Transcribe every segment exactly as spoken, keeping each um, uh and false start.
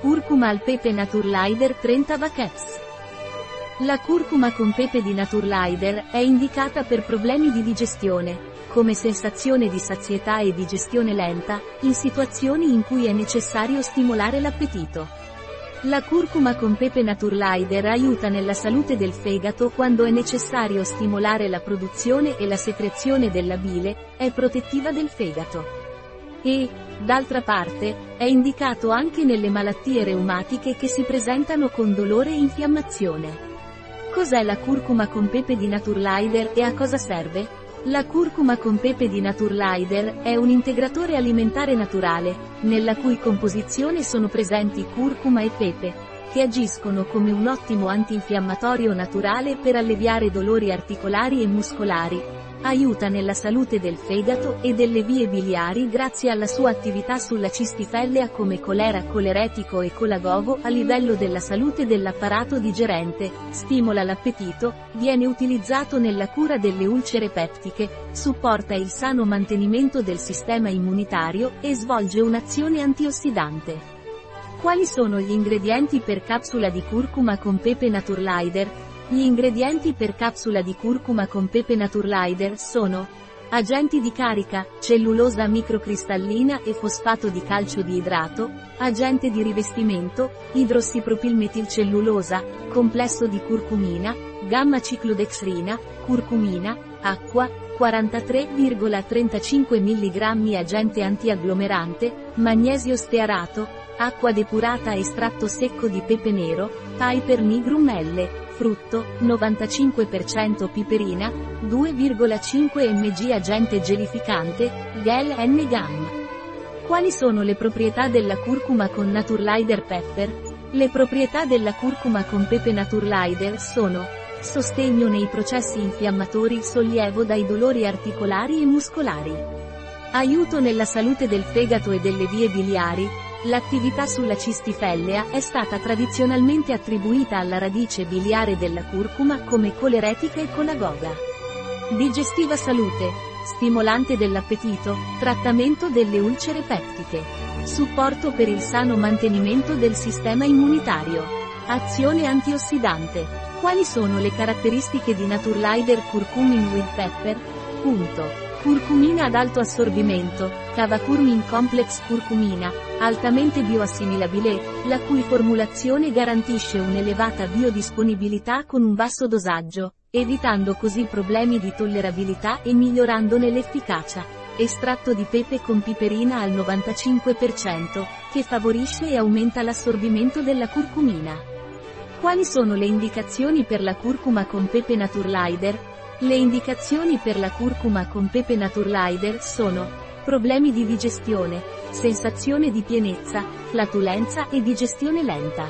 Curcuma al pepe Naturlider trenta Vcaps. La curcuma con pepe di Naturlider è indicata per problemi di digestione, come sensazione di sazietà e digestione lenta, in situazioni in cui è necessario stimolare l'appetito. La curcuma con pepe Naturlider aiuta nella salute del fegato quando è necessario stimolare la produzione e la secrezione della bile, è protettiva del fegato. E, d'altra parte, è indicato anche nelle malattie reumatiche che si presentano con dolore e infiammazione. Cos'è la curcuma con pepe di Naturlider e a cosa serve? La curcuma con pepe di Naturlider è un integratore alimentare naturale, nella cui composizione sono presenti curcuma e pepe, che agiscono come un ottimo antinfiammatorio naturale per alleviare dolori articolari e muscolari. Aiuta nella salute del fegato e delle vie biliari grazie alla sua attività sulla cistifellea come colera, coleretico e colagovo. A livello della salute dell'apparato digerente, stimola l'appetito, viene utilizzato nella cura delle ulcere peptiche, supporta il sano mantenimento del sistema immunitario e svolge un'azione antiossidante. Quali sono gli ingredienti per capsula di curcuma con pepe Naturlider? Gli ingredienti per capsula di curcuma con pepe Naturlider sono agenti di carica, cellulosa microcristallina e fosfato di calcio di idrato, agente di rivestimento, idrossipropilmetilcellulosa, complesso di curcumina, gamma ciclodextrina, curcumina, acqua, quarantatré virgola trentacinque milligrammi, agente antiagglomerante, magnesio stearato, acqua depurata, estratto secco di pepe nero, Piper nigrum L. Frutto, novantacinque per cento piperina, due virgola cinque milligrammi, agente gelificante, gel N Gam. Quali sono le proprietà della curcuma con Naturlider Pepper? Le proprietà della curcuma con pepe Naturlider sono sostegno nei processi infiammatori, sollievo dai dolori articolari e muscolari, aiuto nella salute del fegato e delle vie biliari. L'attività sulla cistifellea è stata tradizionalmente attribuita alla radice biliare della curcuma come coleretica e colagoga. Digestiva salute, stimolante dell'appetito, trattamento delle ulcere peptiche, supporto per il sano mantenimento del sistema immunitario, azione antiossidante. Quali sono le caratteristiche di Naturlider Curcumin with Pepper? Punto. Curcumina ad alto assorbimento, Cavacurmin complex curcumina, altamente bioassimilabile, la cui formulazione garantisce un'elevata biodisponibilità con un basso dosaggio, evitando così problemi di tollerabilità e migliorandone l'efficacia. Estratto di pepe con piperina al novantacinque per cento, che favorisce e aumenta l'assorbimento della curcumina. Quali sono le indicazioni per la curcuma con pepe Naturlider? Le indicazioni per la curcuma con pepe Naturlider sono problemi di digestione, sensazione di pienezza, flatulenza e digestione lenta,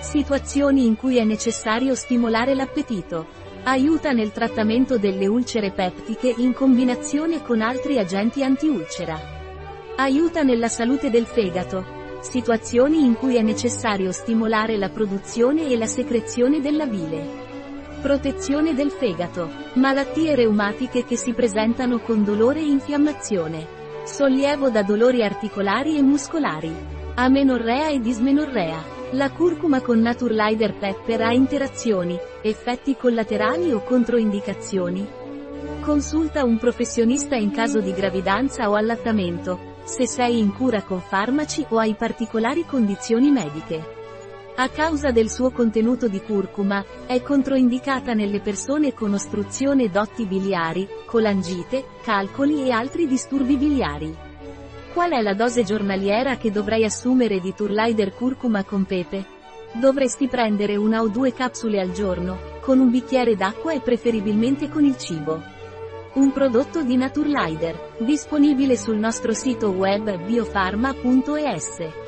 situazioni in cui è necessario stimolare l'appetito, aiuta nel trattamento delle ulcere peptiche in combinazione con altri agenti antiulcera, aiuta nella salute del fegato, situazioni in cui è necessario stimolare la produzione e la secrezione della bile, protezione del fegato, malattie reumatiche che si presentano con dolore e infiammazione, sollievo da dolori articolari e muscolari, amenorrea e dismenorrea. La curcuma con Naturlider Pepper ha interazioni, effetti collaterali o controindicazioni? Consulta un professionista in caso di gravidanza o allattamento, se sei in cura con farmaci o hai particolari condizioni mediche. A causa del suo contenuto di curcuma, è controindicata nelle persone con ostruzione dotti biliari, colangite, calcoli e altri disturbi biliari. Qual è la dose giornaliera che dovrai assumere di Naturlider Curcuma con pepe? Dovresti prendere una o due capsule al giorno, con un bicchiere d'acqua e preferibilmente con il cibo. Un prodotto di Naturlider, disponibile sul nostro sito web biofarma punto es.